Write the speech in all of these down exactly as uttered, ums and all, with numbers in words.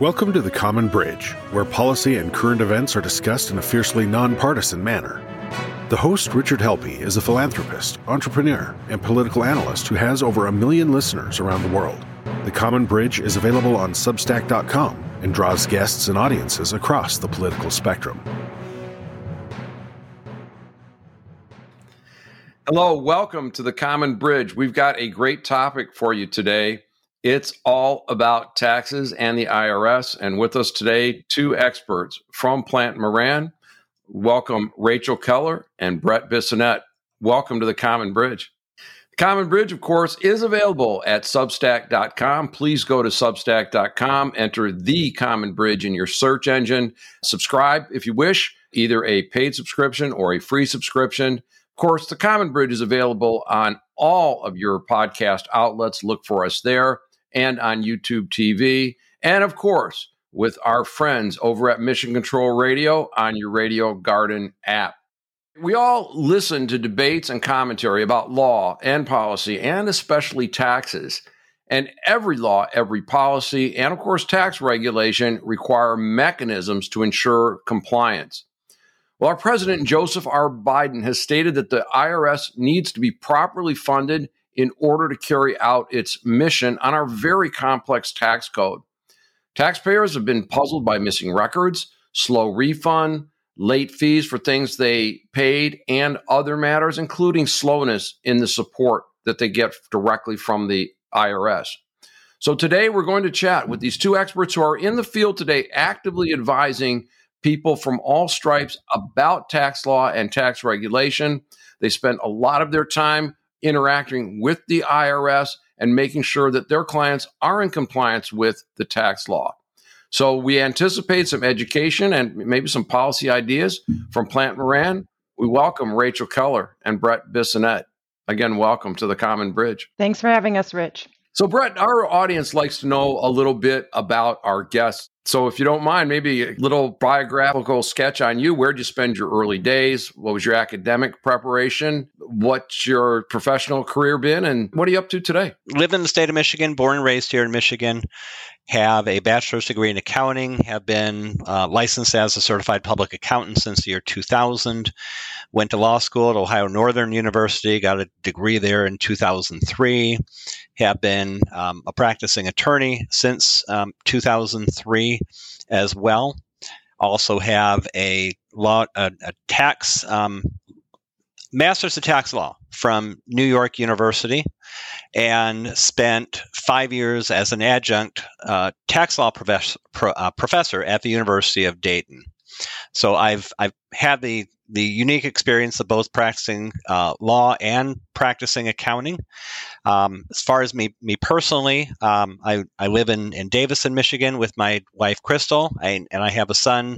Welcome to The Common Bridge, where policy and current events are discussed in a fiercely nonpartisan manner. The host, Richard Helppie, is a philanthropist, entrepreneur, and political analyst who has over a million listeners around the world. The Common Bridge is available on Substack dot com and draws guests and audiences across the political spectrum. Hello, welcome to The Common Bridge. We've got a great topic for you today. It's all about taxes and the I R S. And with us today, two experts from Plante Moran. Welcome, Rachel Keller and Brett Bissonette. Welcome to The Common Bridge. The Common Bridge, of course, is available at Substack dot com. Please go to Substack dot com, enter The Common Bridge in your search engine. Subscribe if you wish, either a paid subscription or a free subscription. Of course, The Common Bridge is available on all of your podcast outlets. Look for us there. And on YouTube T V, and of course, with our friends over at Mission Control Radio on your Radio Garden app. We all listen to debates and commentary about law and policy, and especially taxes. And every law, every policy, and of course, tax regulation require mechanisms to ensure compliance. Well, our president, Joseph R. Biden, has stated that the I R S needs to be properly funded in order to carry out its mission on our very complex tax code. Taxpayers have been puzzled by missing records, slow refund, late fees for things they paid, and other matters, including slowness in the support that they get directly from the I R S. So today we're going to chat with these two experts who are in the field today, actively advising people from all stripes about tax law and tax regulation. They spend a lot of their time interacting with the I R S and making sure that their clients are in compliance with the tax law. So we anticipate some education and maybe some policy ideas from Plante Moran. We welcome Rachel Keller and Brett Bissonette. Again, welcome to The Common Bridge. Thanks for having us, Rich. So Brett, our audience likes to know a little bit about our guests. So if you don't mind, maybe a little biographical sketch on you. Where'd you spend your early days? What was your academic preparation? What's your professional career been? And what are you up to today? Lived in the state of Michigan, born and raised here in Michigan, have a bachelor's degree in accounting, have been uh, licensed as a certified public accountant since the year two thousand, went to law school at Ohio Northern University, got a degree there in two thousand three, have been um, a practicing attorney since um, two thousand three. As well. Also have a law, a, a tax, um, master's of tax law from New York University, and spent five years as an adjunct uh, tax law profess, pro, uh, professor at the University of Dayton. So I've I've had the the unique experience of both practicing uh, law and practicing accounting. Um, as far as me me personally, um, I, I live in, in Davison, Michigan with my wife, Crystal, I, and I have a son,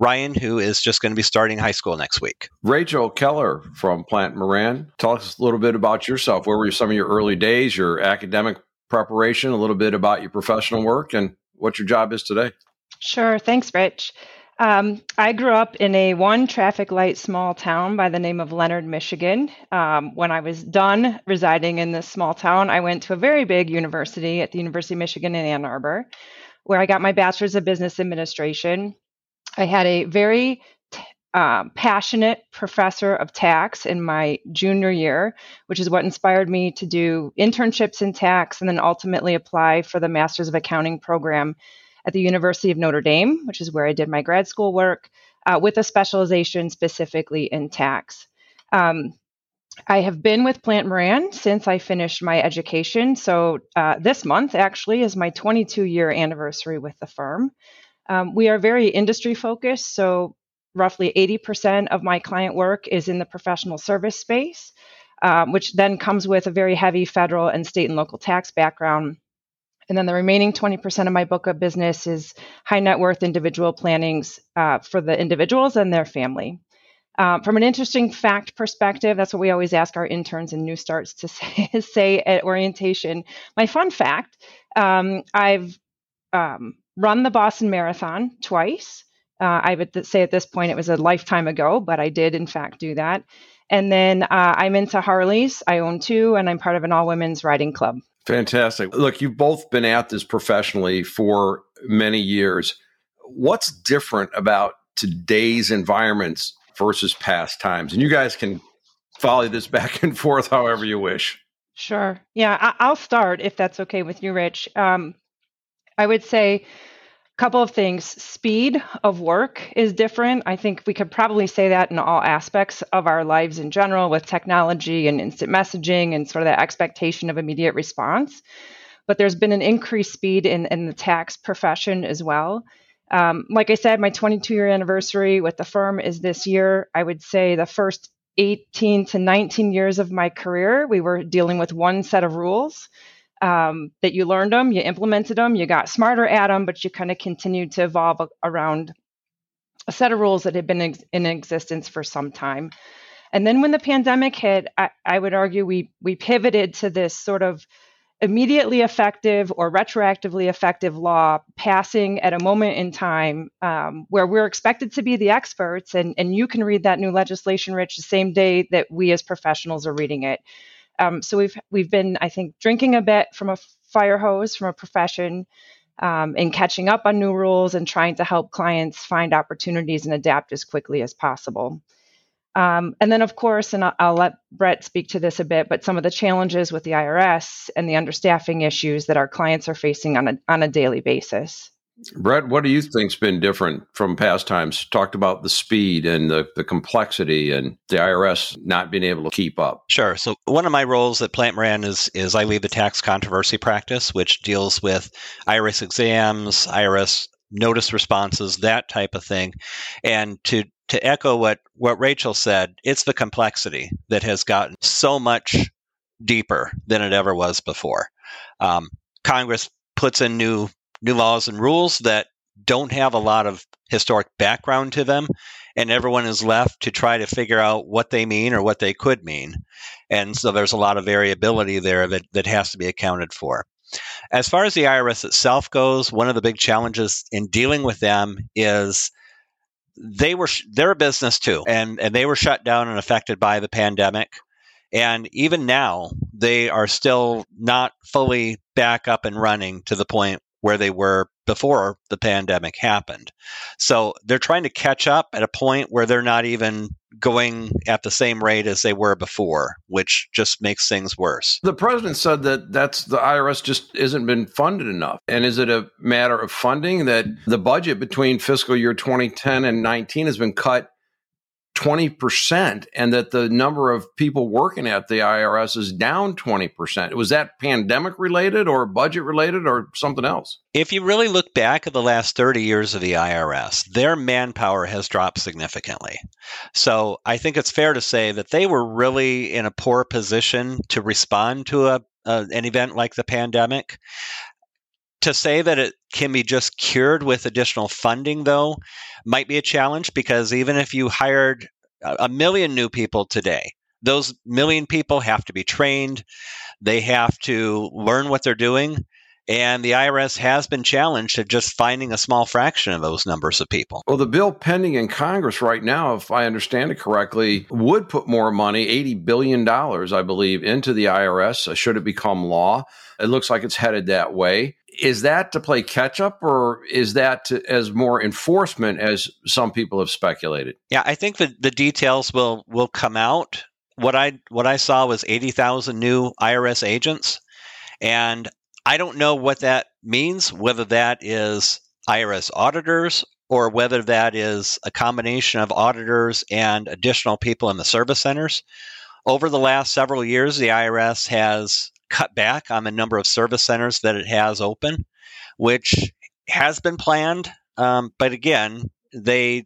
Ryan, who is just going to be starting high school next week. Rachel Keller from Plante Moran, tell us a little bit about yourself. Where were some of your early days, your academic preparation, a little bit about your professional work, and what your job is today? Sure. Thanks, Rich. Um, I grew up in a one traffic light small town by the name of Leonard, Michigan. Um, when I was done residing in this small town, I went to a very big university at the University of Michigan in Ann Arbor, where I got my bachelor's of business administration. I had a very t- uh, passionate professor of tax in my junior year, which is what inspired me to do internships in tax and then ultimately apply for the master's of accounting program at the University of Notre Dame, which is where I did my grad school work, uh, with a specialization specifically in tax. Um, I have been with Plante Moran since I finished my education. So uh, this month actually is my twenty-two year anniversary with the firm. Um, we are very industry focused. So roughly eighty percent of my client work is in the professional service space, um, which then comes with a very heavy federal and state and local tax background. And then the remaining twenty percent of my book of business is high net worth individual plannings uh, for the individuals and their family. Uh, from an interesting fact perspective, that's what we always ask our interns and new starts to say, say at orientation. My fun fact, um, I've um, run the Boston Marathon twice. Uh, I would say at this point it was a lifetime ago, but I did in fact do that. And then uh, I'm into Harleys. I own two, and I'm part of an all-women's riding club. Fantastic. Look, you've both been at this professionally for many years. What's different about today's environments versus past times? And you guys can volley this back and forth however you wish. Sure. Yeah, I- I'll start if that's okay with you, Rich. Um, I would say a couple of things. Speed of work is different. I think we could probably say that in all aspects of our lives in general, with technology and instant messaging and sort of that expectation of immediate response. But there's been an increased speed in, in the tax profession as well. Um, like I said, my twenty-two year anniversary with the firm is this year. I would say the first eighteen to nineteen years of my career, we were dealing with one set of rules um, that you learned them, you implemented them, you got smarter at them, but you kind of continued to evolve a- around a set of rules that had been ex- in existence for some time. And then when the pandemic hit, I, I would argue we we pivoted to this sort of immediately effective or retroactively effective law passing at a moment in time um, where we're expected to be the experts. And, and you can read that new legislation, Rich, the same day that we as professionals are reading it. Um, so we've we've been, I think, drinking a bit from a fire hose from a profession um, and catching up on new rules and trying to help clients find opportunities and adapt as quickly as possible. Um, and then, of course, and I'll, I'll let Brett speak to this a bit, but some of the challenges with the I R S and the understaffing issues that our clients are facing on a on a daily basis. Brett, what do you think's been different from past times? Talked about the speed and the, the complexity and the I R S not being able to keep up. Sure. So one of my roles at Plante Moran is is I lead the tax controversy practice, which deals with I R S exams, I R S notice responses, that type of thing. And to To echo what, what Rachel said, it's the complexity that has gotten so much deeper than it ever was before. Um, Congress puts in new new laws and rules that don't have a lot of historic background to them, and everyone is left to try to figure out what they mean or what they could mean. And so there's a lot of variability there that, that has to be accounted for. As far as the I R S itself goes, one of the big challenges in dealing with them is They were they're a business too, and, and they were shut down and affected by the pandemic. And even now, they are still not fully back up and running to the point where they were before the pandemic happened. So they're trying to catch up at a point where they're not even going at the same rate as they were before, which just makes things worse. The president said that that's the I R S just isn't been funded enough. And is it a matter of funding that the budget between fiscal year twenty ten and nineteen has been cut twenty percent and that the number of people working at the I R S is down twenty percent. Was that pandemic related or budget related or something else? If you really look back at the last thirty years of the I R S, their manpower has dropped significantly. So I think it's fair to say that they were really in a poor position to respond to a, a, an event like the pandemic. To say that it can be just cured with additional funding, though, might be a challenge, because even if you hired a million new people today, those million people have to be trained. They have to learn what they're doing. And the I R S has been challenged to just finding a small fraction of those numbers of people. Well, the bill pending in Congress right now, if I understand it correctly, would put more money, eighty billion dollars, I believe, into the I R S, should it become law. It looks like it's headed that way. Is that to play catch-up, or is that to, as more enforcement, as some people have speculated? Yeah, I think that the details will will come out. What I what I saw was eighty thousand new I R S agents, and I don't know what that means, whether that is I R S auditors or whether that is a combination of auditors and additional people in the service centers. Over the last several years, the I R S has cut back on the number of service centers that it has open, which has been planned. Um, but again, they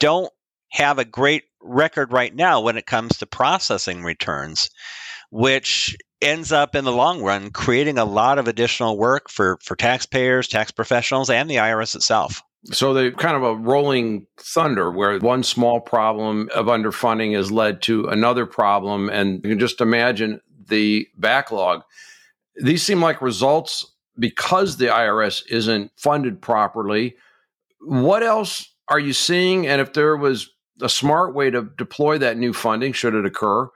don't have a great record right now when it comes to processing returns, which ends up in the long run creating a lot of additional work for, for taxpayers, tax professionals, and the I R S itself. So they're kind of a rolling thunder where one small problem of underfunding has led to another problem. And you can just imagine the backlog. These seem like results because the I R S isn't funded properly. What else are you seeing? And if there was a smart way to deploy that new funding, should it occur,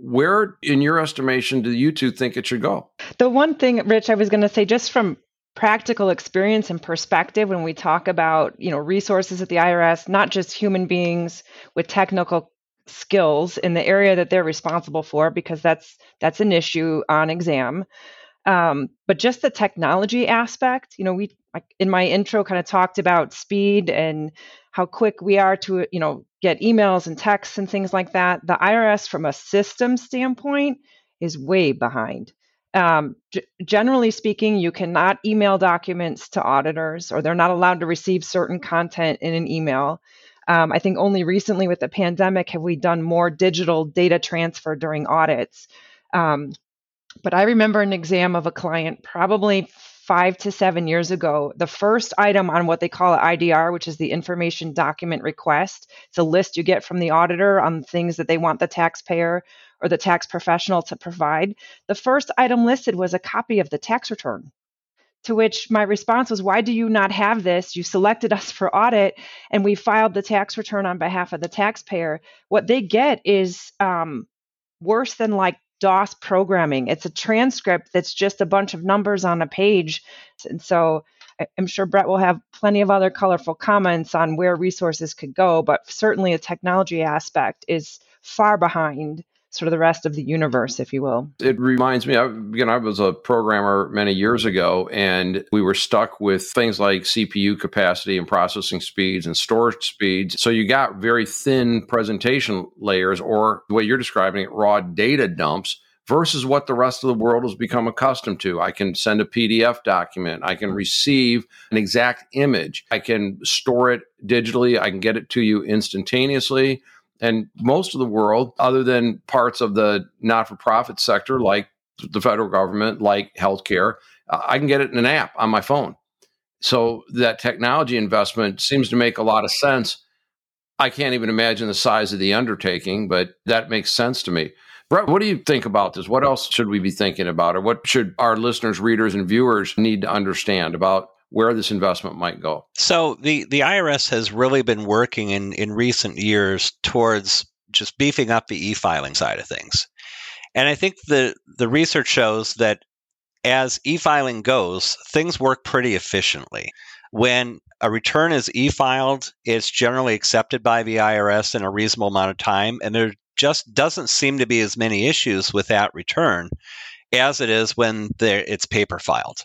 where, in your estimation, do you two think it should go? The one thing, Rich, I was going to say, just from practical experience and perspective, when we talk about, you know, resources at the I R S, not just human beings with technical skills in the area that they're responsible for, because that's that's an issue on exam. Um, but just the technology aspect, you know, we in my intro kind of talked about speed and how quick we are to, you know, get emails and texts and things like that. The I R S, from a system standpoint, is way behind. Um, g- generally speaking, you cannot email documents to auditors, or they're not allowed to receive certain content in an email. Um, I think only recently with the pandemic have we done more digital data transfer during audits. Um, but I remember an exam of a client probably five to seven years ago. The first item on what they call an I D R, which is the information document request, it's a list you get from the auditor on things that they want the taxpayer or the tax professional to provide. The first item listed was a copy of the tax return, to which my response was, why do you not have this? You selected us for audit, and we filed the tax return on behalf of the taxpayer. What they get is um, worse than like DOS programming. It's a transcript that's just a bunch of numbers on a page. And so I'm sure Brett will have plenty of other colorful comments on where resources could go, but certainly a technology aspect is far behind sort of the rest of the universe, if you will. It reminds me, I, you know, I was a programmer many years ago, and we were stuck with things like C P U capacity and processing speeds and storage speeds. So you got very thin presentation layers, or the way you're describing it, raw data dumps, versus what the rest of the world has become accustomed to. I can send a P D F document. I can receive an exact image. I can store it digitally. I can get it to you instantaneously. And most of the world, other than parts of the not-for-profit sector, like the federal government, like healthcare, uh, I can get it in an app on my phone. So that technology investment seems to make a lot of sense. I can't even imagine the size of the undertaking, but that makes sense to me. Brett, what do you think about this? What else should we be thinking about, or what should our listeners, readers, and viewers need to understand about where this investment might go? So the, the I R S has really been working in, in recent years towards just beefing up the e-filing side of things. And I think the, the research shows that as e-filing goes, things work pretty efficiently. When a return is e-filed, it's generally accepted by the I R S in a reasonable amount of time, and there just doesn't seem to be as many issues with that return as it is when it's paper filed.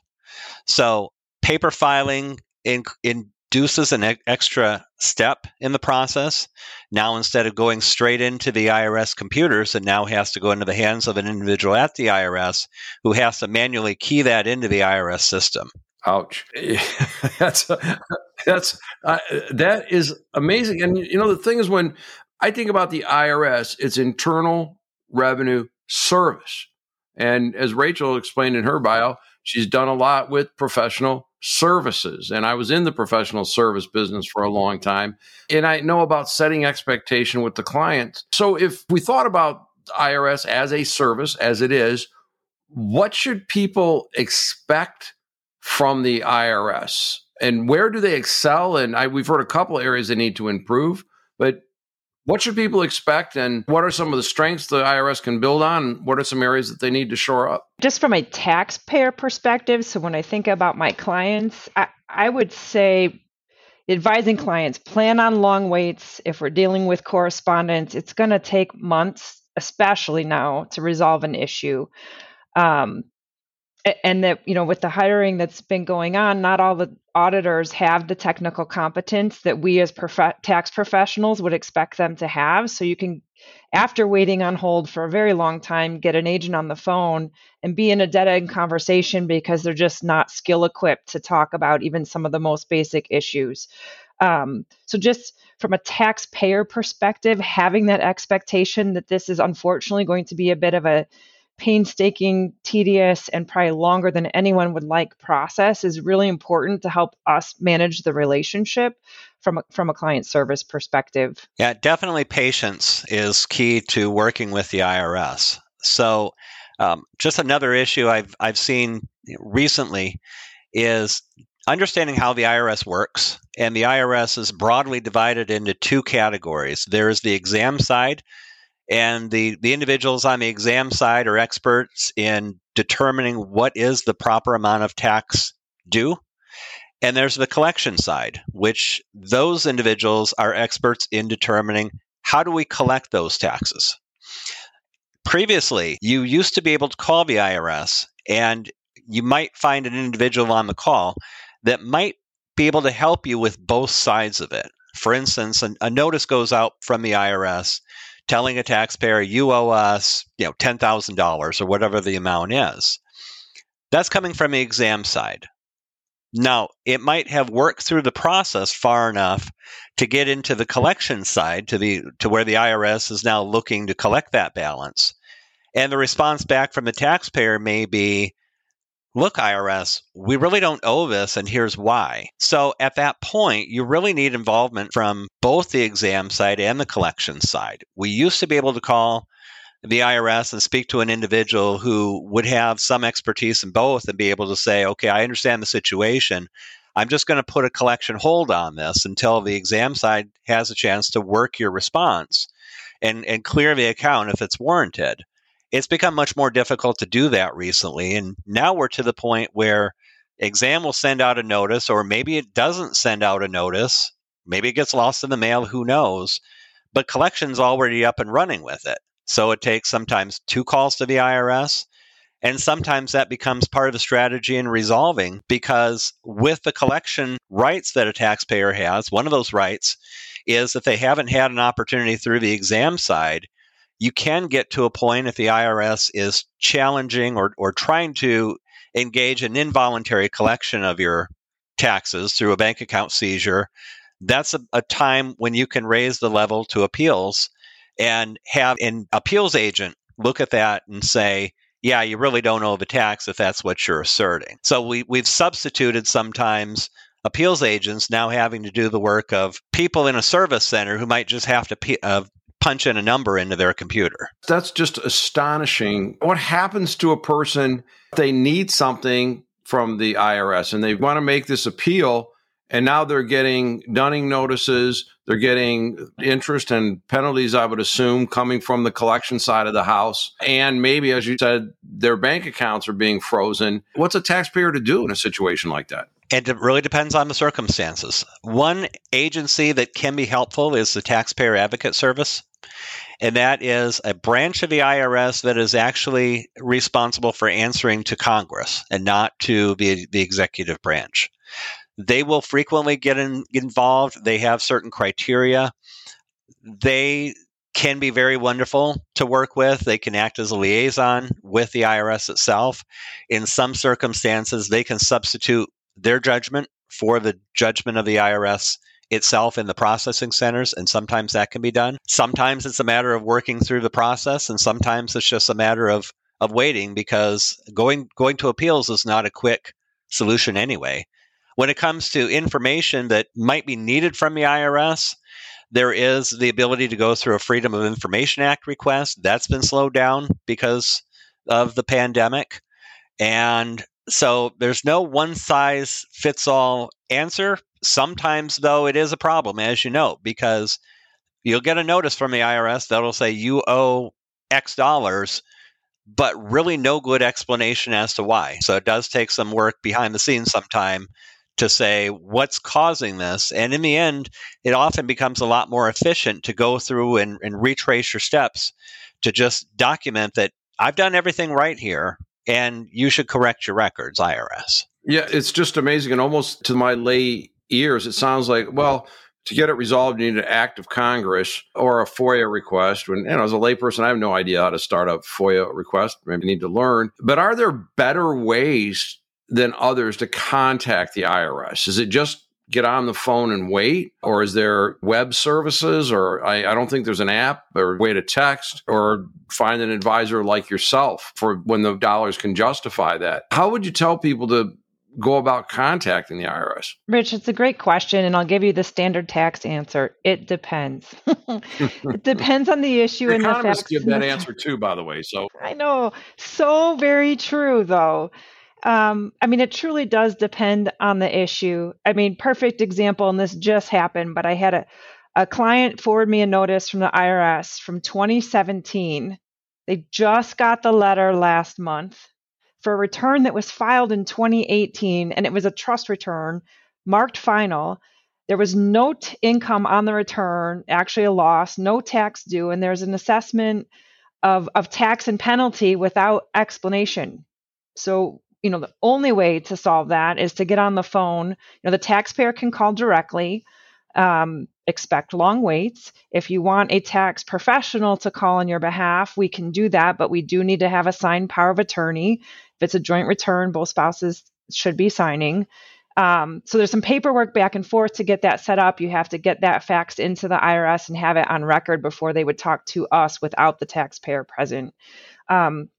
So paper filing in, induces an e- extra step in the process. Now, instead of going straight into the I R S computers, it now has to go into the hands of an individual at the I R S who has to manually key that into the I R S system. Ouch. that's that's uh, that is amazing. And, you know, the thing is, when I think about the I R S, it's Internal Revenue Service. And as Rachel explained in her bio, she's done a lot with professional services. And I was in the professional service business for a long time. And I know about setting expectation with the clients. So if we thought about I R S as a service, as it is, what should people expect from the I R S? And where do they excel? And I, we've heard a couple of areas they need to improve, but what should people expect, and what are some of the strengths the I R S can build on, and what are some areas that they need to shore up? Just from a taxpayer perspective, so when I think about my clients, I, I would say advising clients, plan on long waits. If we're dealing with correspondence, it's going to take months, especially now, to resolve an issue. Um, and that, you know, with the hiring that's been going on, not all the auditors have the technical competence that we as prof- tax professionals would expect them to have. So you can, after waiting on hold for a very long time, get an agent on the phone and be in a dead-end conversation because they're just not skill-equipped to talk about even some of the most basic issues. Um, so just from a taxpayer perspective, having that expectation that this is unfortunately going to be a bit of a painstaking, tedious, and probably longer than anyone would like process is really important to help us manage the relationship from a, from a client service perspective. Yeah, definitely patience is key to working with the I R S. So um, just another issue I've I've seen recently is understanding how the I R S works. And the I R S is broadly divided into two categories. There is the exam side, And the, the individuals on the exam side are experts in determining what is the proper amount of tax due. And there's the collection side, which those individuals are experts in determining how do we collect those taxes. Previously, you used to be able to call the I R S, and you might find an individual on the call that might be able to help you with both sides of it. For instance, a, a notice goes out from the I R S telling a taxpayer, you owe us, you know, ten thousand dollars or whatever the amount is. That's coming from the exam side. Now, it might have worked through the process far enough to get into the collection side, to the to where the I R S is now looking to collect that balance. And the response back from the taxpayer may be, look, I R S, we really don't owe this, and here's why. So at that point, you really need involvement from both the exam side and the collection side. We used to be able to call the I R S and speak to an individual who would have some expertise in both and be able to say, okay, I understand the situation. I'm just going to put a collection hold on this until the exam side has a chance to work your response and, and clear the account if it's warranted. It's become much more difficult to do that recently. And now we're to the point where exam will send out a notice, or maybe it doesn't send out a notice. Maybe it gets lost in the mail, who knows? But collection's already up and running with it. So it takes sometimes two calls to the I R S, and sometimes that becomes part of the strategy in resolving, because with the collection rights that a taxpayer has, one of those rights is that they haven't had an opportunity through the exam side. You can get to a point if the I R S is challenging or, or trying to engage in involuntary collection of your taxes through a bank account seizure. That's a, a time when you can raise the level to appeals and have an appeals agent look at that and say, yeah, you really don't owe the tax if that's what you're asserting. So we, we've substituted sometimes appeals agents now having to do the work of people in a service center who might just have to p- uh, punch in a number into their computer. That's just astonishing. What happens to a person if they need something from the I R S and they want to make this appeal? And now they're getting dunning notices, they're getting interest and penalties, I would assume, coming from the collection side of the house. And maybe, as you said, their bank accounts are being frozen. What's a taxpayer to do in a situation like that? It really depends on the circumstances. One agency that can be helpful is the Taxpayer Advocate Service. And that is a branch of the I R S that is actually responsible for answering to Congress and not to the, the executive branch. They will frequently get in, involved. They have certain criteria. They can be very wonderful to work with. They can act as a liaison with the I R S itself. In some circumstances, they can substitute their judgment for the judgment of the I R S itself in the processing centers, and sometimes that can be done. Sometimes it's a matter of working through the process, and sometimes it's just a matter of, of waiting, because going going to appeals is not a quick solution anyway. When it comes to information that might be needed from the I R S, there is the ability to go through a Freedom of Information Act request. That's been slowed down because of the pandemic. And so there's no one-size-fits-all answer. Sometimes, though, it is a problem, as you know, because you'll get a notice from the I R S that'll say you owe X dollars, but really no good explanation as to why. So it does take some work behind the scenes sometime to say what's causing this. And in the end, it often becomes a lot more efficient to go through and, and retrace your steps to just document that I've done everything right here and you should correct your records, I R S. Yeah, it's just amazing. And almost to my lay ears, it sounds like, well, to get it resolved, you need an act of Congress or a FOIA request. When, you know, as a layperson, I have no idea how to start a FOIA request. Maybe I need to learn. But are there better ways than others to contact the I R S? Is it just get on the phone and wait? Or is there web services? Or I, I don't think there's an app or way to text or find an advisor like yourself for when the dollars can justify that. How would you tell people to go about contacting the I R S? Rich, it's a great question, and I'll give you the standard tax answer. It depends. It depends on the issue and the facts. Economists give that answer too, by the way. So I know. So very true, though. Um, I mean, it truly does depend on the issue. I mean, perfect example, and this just happened, but I had a, A client forwarded me a notice from the I R S from twenty seventeen. They just got the letter last month for a return that was filed in twenty eighteen, and it was a trust return marked final. There was no t- income on the return, actually a loss, no tax due, and there's an assessment of, of tax and penalty without explanation. So, you know, the only way to solve that is to get on the phone. You know, the taxpayer can call directly. Um, expect long waits. If you want a tax professional to call on your behalf, we can do that, but we do need to have a signed power of attorney. If it's a joint return, both spouses should be signing. Um, so there's some paperwork back and forth to get that set up. You have to get that faxed into the I R S and have it on record before they would talk to us without the taxpayer present. Um,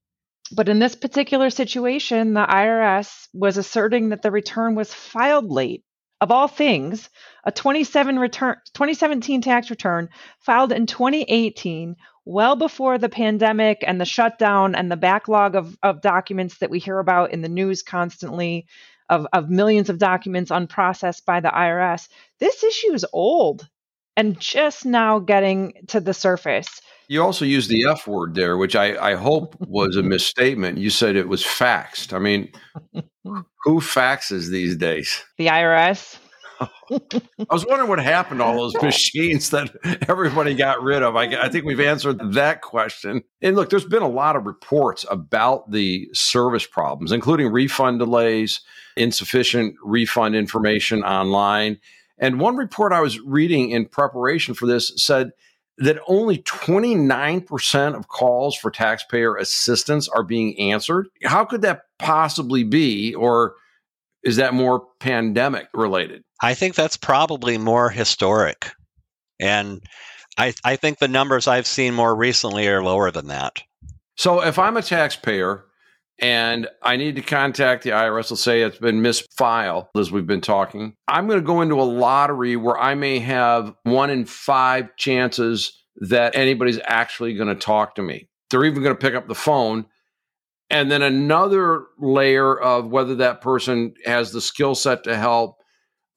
but in this particular situation, the I R S was asserting that the return was filed late. Of all things, a twenty-seven return, twenty seventeen tax return filed in twenty eighteen, well before the pandemic and the shutdown and the backlog of, of documents that we hear about in the news constantly, of, of millions of documents unprocessed by the I R S. This issue is old and just now getting to the surface. You also used the F word there, which I, I hope was a misstatement. You said it was faxed. I mean, who faxes these days? The I R S. I was wondering what happened to all those machines that everybody got rid of. I, I think we've answered that question. And look, there's been a lot of reports about the service problems, including refund delays, insufficient refund information online. And one report I was reading in preparation for this said that only twenty-nine percent of calls for taxpayer assistance are being answered. How could that possibly be, or is that more pandemic related? I think that's probably more historic. And I, I think the numbers I've seen more recently are lower than that. So if I'm a taxpayer and I need to contact the I R S, let's say it's been misfiled, as we've been talking, I'm going to go into a lottery where I may have one in five chances that anybody's actually going to talk to me. They're even going to pick up the phone. And then another layer of whether that person has the skill set to help.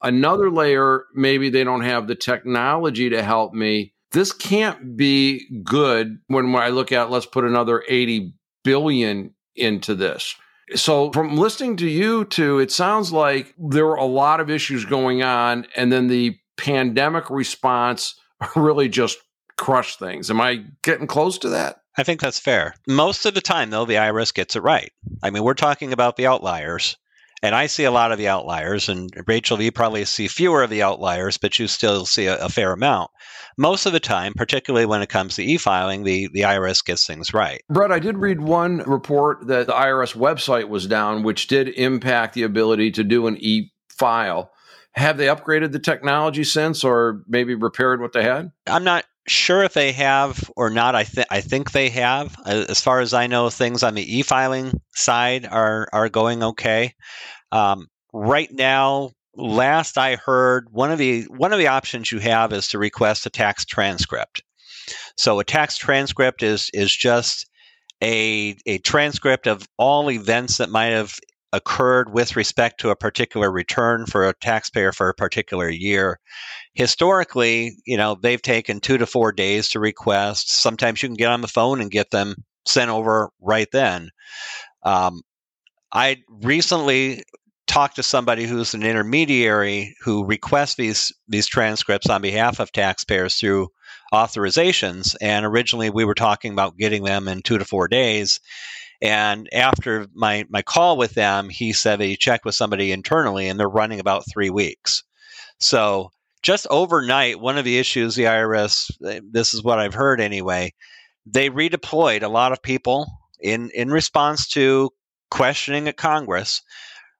Another layer, maybe they don't have the technology to help me. This can't be good when I look at, let's put another eighty billion into this. So from listening to you two, it sounds like there were a lot of issues going on, and then the pandemic response really just crushed things. Am I getting close to that? I think that's fair. Most of the time, though, the I R S gets it right. I mean, we're talking about the outliers, and I see a lot of the outliers, and Rachel, you probably see fewer of the outliers, but you still see a, a fair amount. Most of the time, particularly when it comes to e-filing, the, the I R S gets things right. Brett, I did read one report that the I R S website was down, which did impact the ability to do an e-file. Have they upgraded the technology since, or maybe repaired what they had? I'm not sure if they have or not. I think I think they have. As far as I know, things on the e-filing side are are going okay. Um, right now, last I heard, one of the one of the options you have is to request a tax transcript. So a tax transcript is is just a a transcript of all events that might have occurred with respect to a particular return for a taxpayer for a particular year. Historically, you know, they've taken two to four days to request. Sometimes you can get on the phone and get them sent over right then. Um, I recently talked to somebody who's an intermediary who requests these these transcripts on behalf of taxpayers through authorizations. And originally we were talking about getting them in two to four days. And after my, my call with them, he said that he checked with somebody internally and they're running about three weeks. So just overnight, one of the issues the I R S, this is what I've heard anyway, they redeployed a lot of people in, in response to questioning at Congress,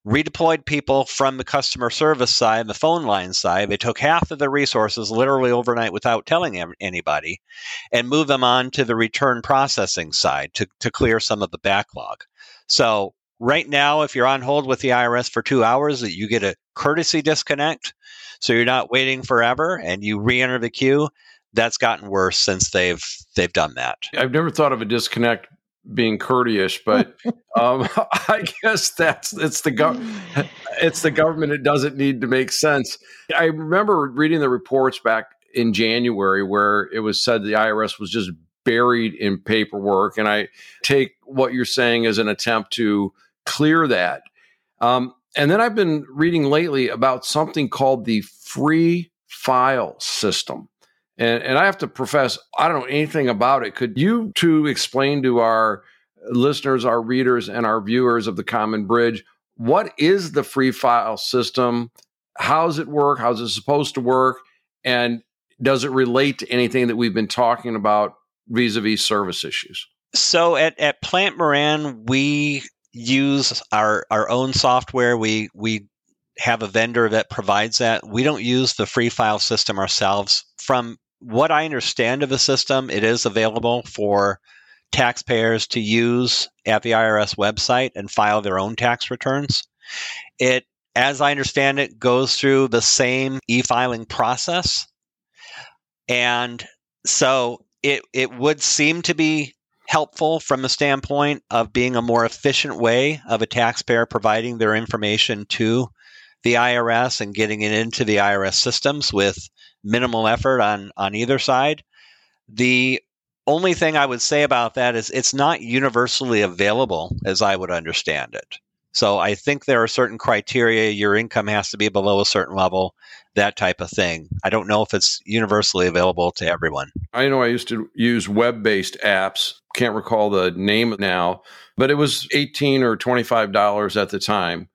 redeployed people from the customer service side and the phone line side. They took half of their resources literally overnight without telling anybody and moved them on to the return processing side to, to clear some of the backlog. So right now, if you're on hold with the I R S for two hours, you get a courtesy disconnect. So you're not waiting forever and you re-enter the queue. That's gotten worse since they've they've done that. I've never thought of a disconnect being courteous, but um, I guess that's it's the gov- it's the government. It doesn't need to make sense. I remember reading the reports back in January where it was said the I R S was just buried in paperwork. And I take what you're saying as an attempt to clear that. Um, and then I've been reading lately about something called the free file system. And, and I have to profess, I don't know anything about it. Could you two explain to our listeners, our readers, and our viewers of The Common Bridge, what is the free file system? How does it work? How is it supposed to work? And does it relate to anything that we've been talking about vis-a-vis service issues? So at, at Plante Moran, we use our, our own software. We we have a vendor that provides that. We don't use the free file system ourselves. From what I understand of the system, it is available for taxpayers to use at the I R S website and file their own tax returns. It, as I understand it, goes through the same e-filing process. And so it it would seem to be helpful from the standpoint of being a more efficient way of a taxpayer providing their information to the I R S and getting it into the I R S systems with minimal effort on, on either side. The only thing I would say about that is it's not universally available as I would understand it. So I think there are certain criteria. Your income has to be below a certain level, that type of thing. I don't know if it's universally available to everyone. I know I used to use web-based apps. Can't recall the name now, but it was eighteen dollars or twenty-five dollars at the time.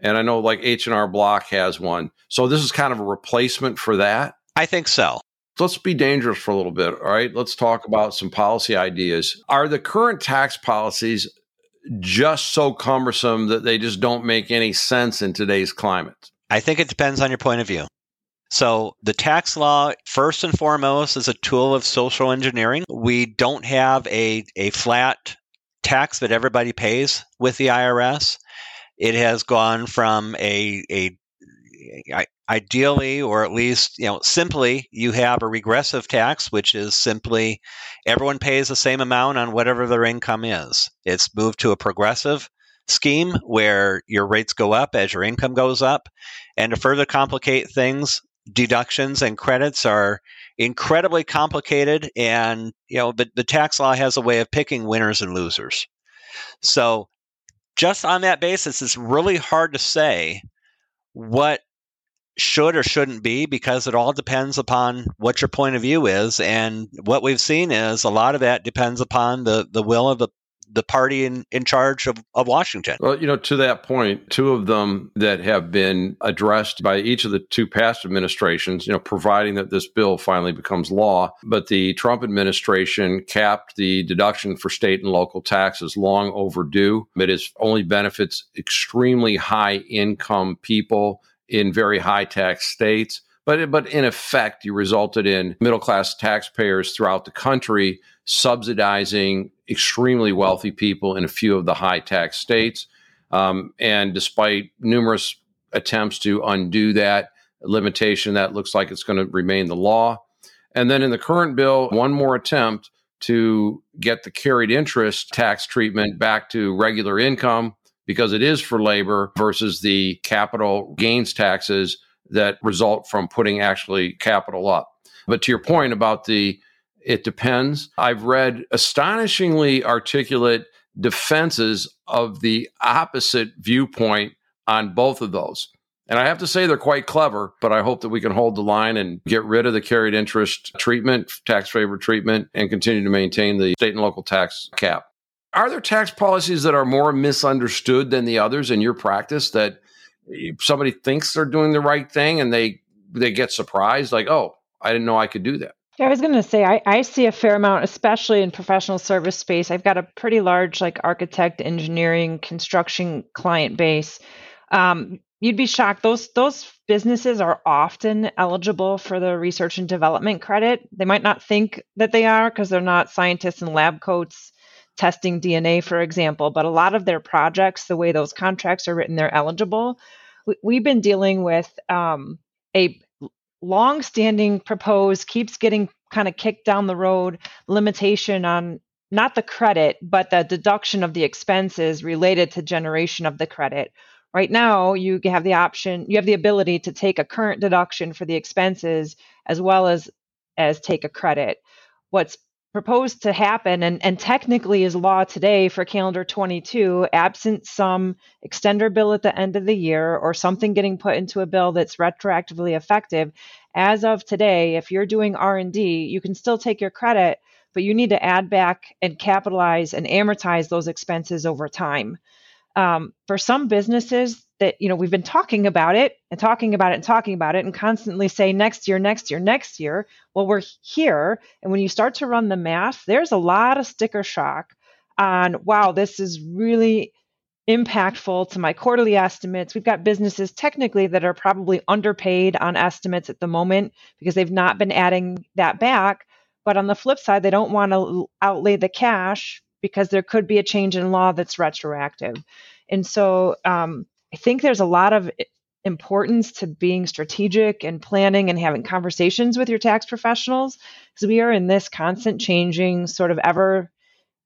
And I know like H and R Block has one. So this is kind of a replacement for that? I think so. Let's be dangerous for a little bit, all right? Let's talk about some policy ideas. Are the current tax policies just so cumbersome that they just don't make any sense in today's climate? I think it depends on your point of view. So the tax law, first and foremost, is a tool of social engineering. We don't have a, a flat tax that everybody pays with the I R S. It has gone from a... a ideally, or at least, you know, simply you have a regressive tax, which is simply everyone pays the same amount on whatever their income is. It's moved to a progressive scheme where your rates go up as your income goes up. And to further complicate things, deductions and credits are incredibly complicated. And, you know, the, the tax law has a way of picking winners and losers. So just on that basis, it's really hard to say what should or shouldn't be, because it all depends upon what your point of view is. And what we've seen is a lot of that depends upon the, the will of the, the party in, in charge of, of Washington. Well, you know, to that point, two of them that have been addressed by each of the two past administrations, you know, providing that this bill finally becomes law, but the Trump administration capped the deduction for state and local taxes, long overdue. It is only benefits extremely high income people in very high tax states, but but in effect, you resulted in middle class taxpayers throughout the country subsidizing extremely wealthy people in a few of the high tax states. Um, and despite numerous attempts to undo that limitation, that looks like it's going to remain the law. And then in the current bill, one more attempt to get the carried interest tax treatment back to regular income, because it is for labor versus the capital gains taxes that result from putting actually capital up. But to your point about the, it depends, I've read astonishingly articulate defenses of the opposite viewpoint on both of those. And I have to say they're quite clever, but I hope that we can hold the line and get rid of the carried interest treatment, tax favor treatment, and continue to maintain the state and local tax cap. Are there tax policies that are more misunderstood than the others in your practice, that somebody thinks they're doing the right thing and they they get surprised, like, oh, I didn't know I could do that? Yeah, I was going to say, I, I see a fair amount, especially in professional service space. I've got a pretty large like architect, engineering, construction client base. Um, you'd be shocked. Those those businesses are often eligible for the research and development credit. They might not think that they are because they're not scientists in lab coats testing D N A, for example, but a lot of their projects, the way those contracts are written, they're eligible. We, we've been dealing with um, a long-standing proposed, keeps getting kind of kicked down the road, limitation on not the credit, but the deduction of the expenses related to generation of the credit. Right now, you have the option, you have the ability to take a current deduction for the expenses as well as as take a credit. What's proposed to happen, and, and technically is law today for calendar twenty-two, absent some extender bill at the end of the year or something getting put into a bill that's retroactively effective, as of today, if you're doing R and D, you can still take your credit, but you need to add back and capitalize and amortize those expenses over time. Um, for some businesses that, you know, we've been talking about it and talking about it and talking about it and constantly say next year, next year, next year. Well, we're here. And when you start to run the math, there's a lot of sticker shock on, wow, this is really impactful to my quarterly estimates. We've got businesses technically that are probably underpaid on estimates at the moment because they've not been adding that back. But on the flip side, they don't want to outlay the cash because there could be a change in law that's retroactive. And so um, I think there's a lot of importance to being strategic and planning and having conversations with your tax professionals, because we are in this constant changing sort of ever,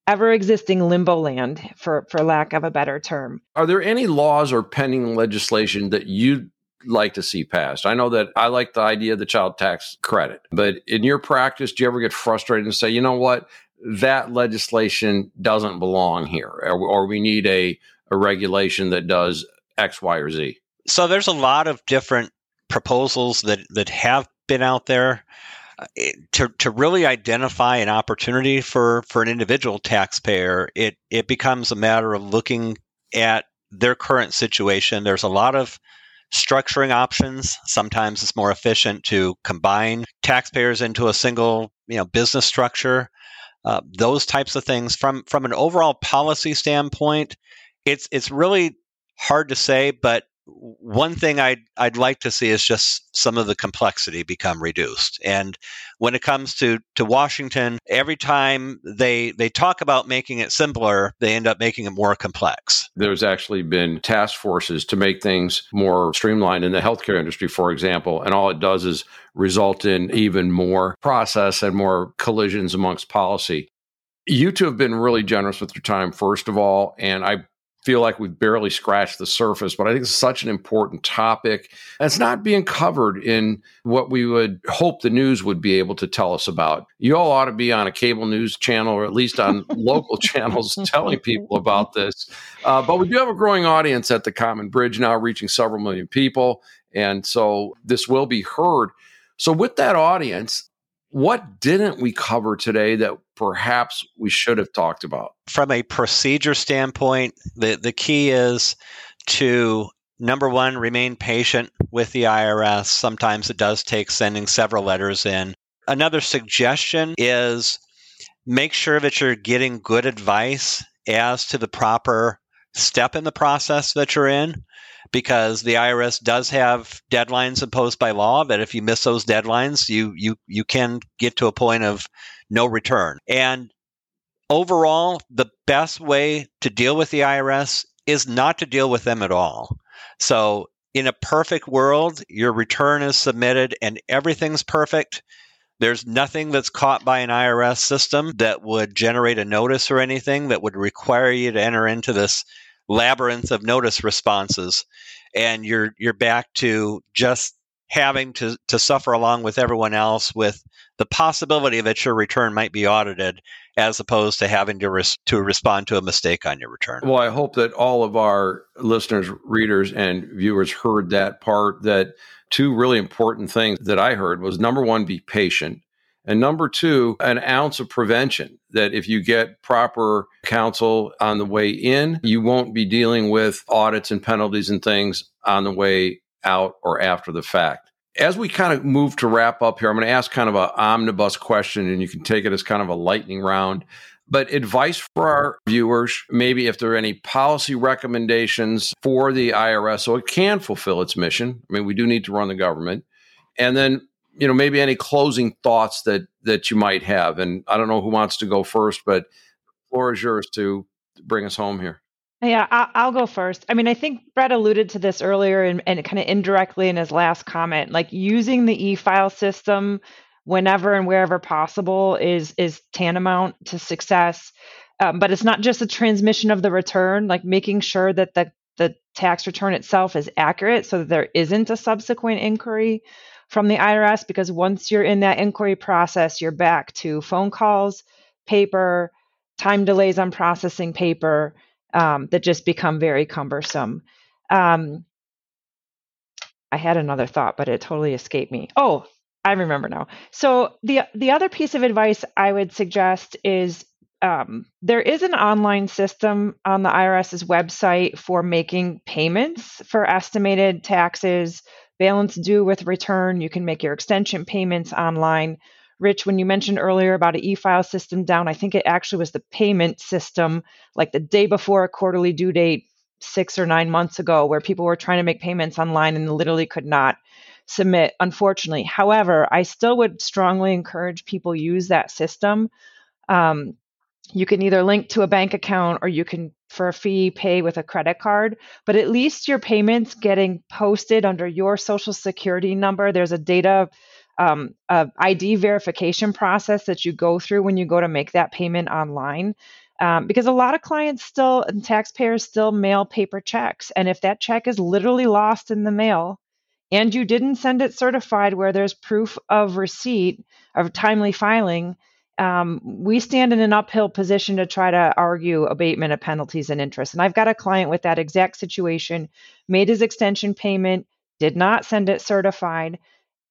ever existing limbo land, for, for lack of a better term. Are there any laws or pending legislation that you'd like to see passed? I know that I like the idea of the child tax credit, but in your practice, do you ever get frustrated and say, you know what, that legislation doesn't belong here, or, or we need a, a regulation that does X, Y, or Z? So there's a lot of different proposals that, that have been out there to to really identify an opportunity for, for an individual taxpayer. It it becomes a matter of looking at their current situation. There's a lot of structuring options. Sometimes it's more efficient to combine taxpayers into a single, you know, business structure. Uh, those types of things. From from an overall policy standpoint, it's it's really hard to say, but one thing I'd, I'd like to see is just some of the complexity become reduced. And when it comes to, to Washington, every time they they talk about making it simpler, they end up making it more complex. There's actually been task forces to make things more streamlined in the healthcare industry, for example, and all it does is result in even more process and more collisions amongst policy. You two have been really generous with your time, first of all, and I feel like we've barely scratched the surface, but I think it's such an important topic. And it's not being covered in what we would hope the news would be able to tell us about. You all ought to be on a cable news channel, or at least on local channels, telling people about this. Uh, but we do have a growing audience at the Common Bridge now, reaching several million people. And so this will be heard. So with that audience, what didn't we cover today that perhaps we should have talked about? From a procedure standpoint, the, the key is to, number one, remain patient with the I R S. Sometimes it does take sending several letters in. Another suggestion is make sure that you're getting good advice as to the proper step in the process that you're in, because the I R S does have deadlines imposed by law that if you miss those deadlines, you you you can get to a point of no return. And overall, the best way to deal with the I R S is not to deal with them at all. So in a perfect world, your return is submitted and everything's perfect. There's nothing that's caught by an I R S system that would generate a notice or anything that would require you to enter into this labyrinth of notice responses, and you're you're back to just having to, to suffer along with everyone else with the possibility that your return might be audited, as opposed to having to res- to respond to a mistake on your return. Well, I hope that all of our listeners, readers, and viewers heard that part. That two really important things that I heard was, number one, be patient. And number two, an ounce of prevention, that if you get proper counsel on the way in, you won't be dealing with audits and penalties and things on the way out or after the fact. As we kind of move to wrap up here, I'm going to ask kind of an omnibus question, and you can take it as kind of a lightning round. But advice for our viewers, maybe if there are any policy recommendations for the I R S so it can fulfill its mission. I mean, we do need to run the government. And then, you know, maybe any closing thoughts that that you might have. And I don't know who wants to go first, but the floor is yours to bring us home here. Yeah, I'll, I'll go first. I mean, I think Brett alluded to this earlier and, and kind of indirectly in his last comment, like using the e-file system whenever and wherever possible is is tantamount to success. Um, but it's not just a transmission of the return, like making sure that the, the tax return itself is accurate so that there isn't a subsequent inquiry. from the I R S, because once you're in that inquiry process, you're back to phone calls, paper, time delays on processing paper um, that just become very cumbersome. Um, I had another thought, but it totally escaped me. Oh, I remember now. So the the other piece of advice I would suggest is um, there is an online system on the IRS's website for making payments for estimated taxes, balance due with return. You can make your extension payments online. Rich, when you mentioned earlier about an e-file system down, I think it actually was the payment system, like the day before a quarterly due date, six or nine months ago, where people were trying to make payments online and literally could not submit, unfortunately. However, I still would strongly encourage people use that system. Um, you can either link to a bank account or you can, for a fee, pay with a credit card, but at least your payments getting posted under your social security number. There's a data um, uh, I D verification process that you go through when you go to make that payment online. Um, because a lot of clients still and taxpayers still mail paper checks. And if that check is literally lost in the mail and you didn't send it certified where there's proof of receipt of timely filing, um, we stand in an uphill position to try to argue abatement of penalties and interest. And I've got a client with that exact situation, made his extension payment, did not send it certified.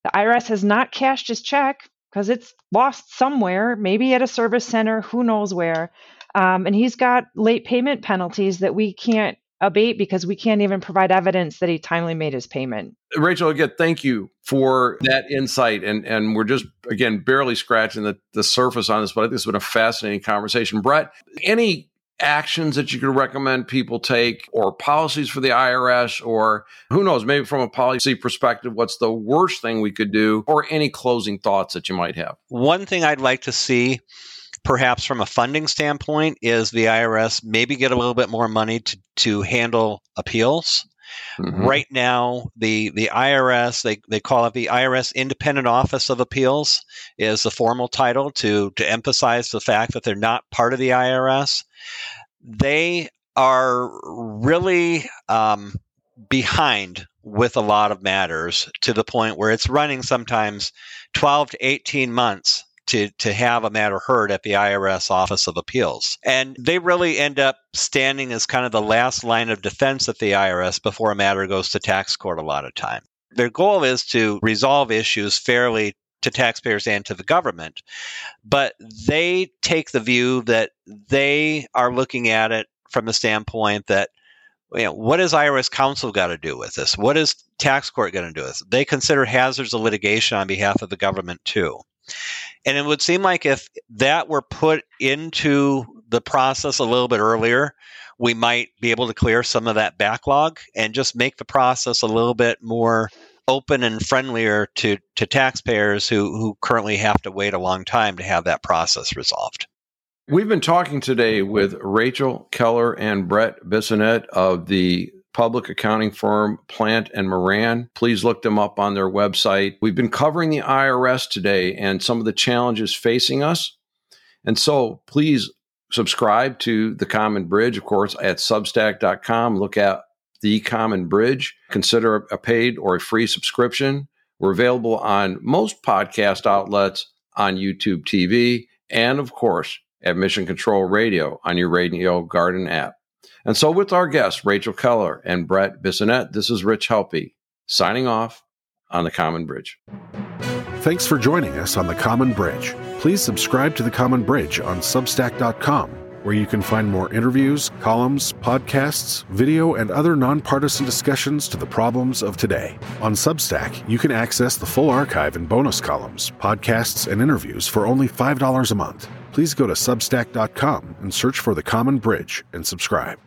The I R S has not cashed his check because it's lost somewhere, maybe at a service center, who knows where. Um, and he's got late payment penalties that we can't abate because we can't even provide evidence that he timely made his payment. Rachel, again, thank you for that insight. And and we're just, again, barely scratching the, the surface on this, but I think it's been a fascinating conversation. Brett, any actions that you could recommend people take or policies for the I R S, or who knows, maybe from a policy perspective, what's the worst thing we could do, or any closing thoughts that you might have? One thing I'd like to see, perhaps from a funding standpoint, is the I R S maybe get a little bit more money to, to handle appeals. Mm-hmm. Right now, the, the I R S, they, they call it the I R S Independent Office of Appeals, is the formal title to, to emphasize the fact that they're not part of the I R S. They are really um, behind with a lot of matters, to the point where it's running sometimes twelve to eighteen months to to have a matter heard at the I R S Office of Appeals. And they really end up standing as kind of the last line of defense at the I R S before a matter goes to tax court a lot of time. Their goal is to resolve issues fairly to taxpayers and to the government, but they take the view that they are looking at it from the standpoint that, you know, what is I R S counsel got to do with this? What is tax court going to do with this? They consider hazards of litigation on behalf of the government too. And it would seem like if that were put into the process a little bit earlier, we might be able to clear some of that backlog and just make the process a little bit more open and friendlier to, to taxpayers who, who currently have to wait a long time to have that process resolved. We've been talking today with Rachel Keller and Brett Bissonette of the public accounting firm Plante and Moran. Please look them up on their website. We've been covering the I R S today and some of the challenges facing us. And so please subscribe to The Common Bridge, of course, at Substack dot com. Look at The Common Bridge. Consider a paid or a free subscription. We're available on most podcast outlets, on YouTube T V, and of course, at Mission Control Radio on your Radio Garden app. And so with our guests, Rachel Keller and Brett Bissonette, this is Rich Helppie, signing off on The Common Bridge. Thanks for joining us on The Common Bridge. Please subscribe to The Common Bridge on Substack dot com, where you can find more interviews, columns, podcasts, video, and other nonpartisan discussions to the problems of today. On Substack, you can access the full archive and bonus columns, podcasts, and interviews for only five dollars a month. Please go to Substack dot com and search for The Common Bridge and subscribe.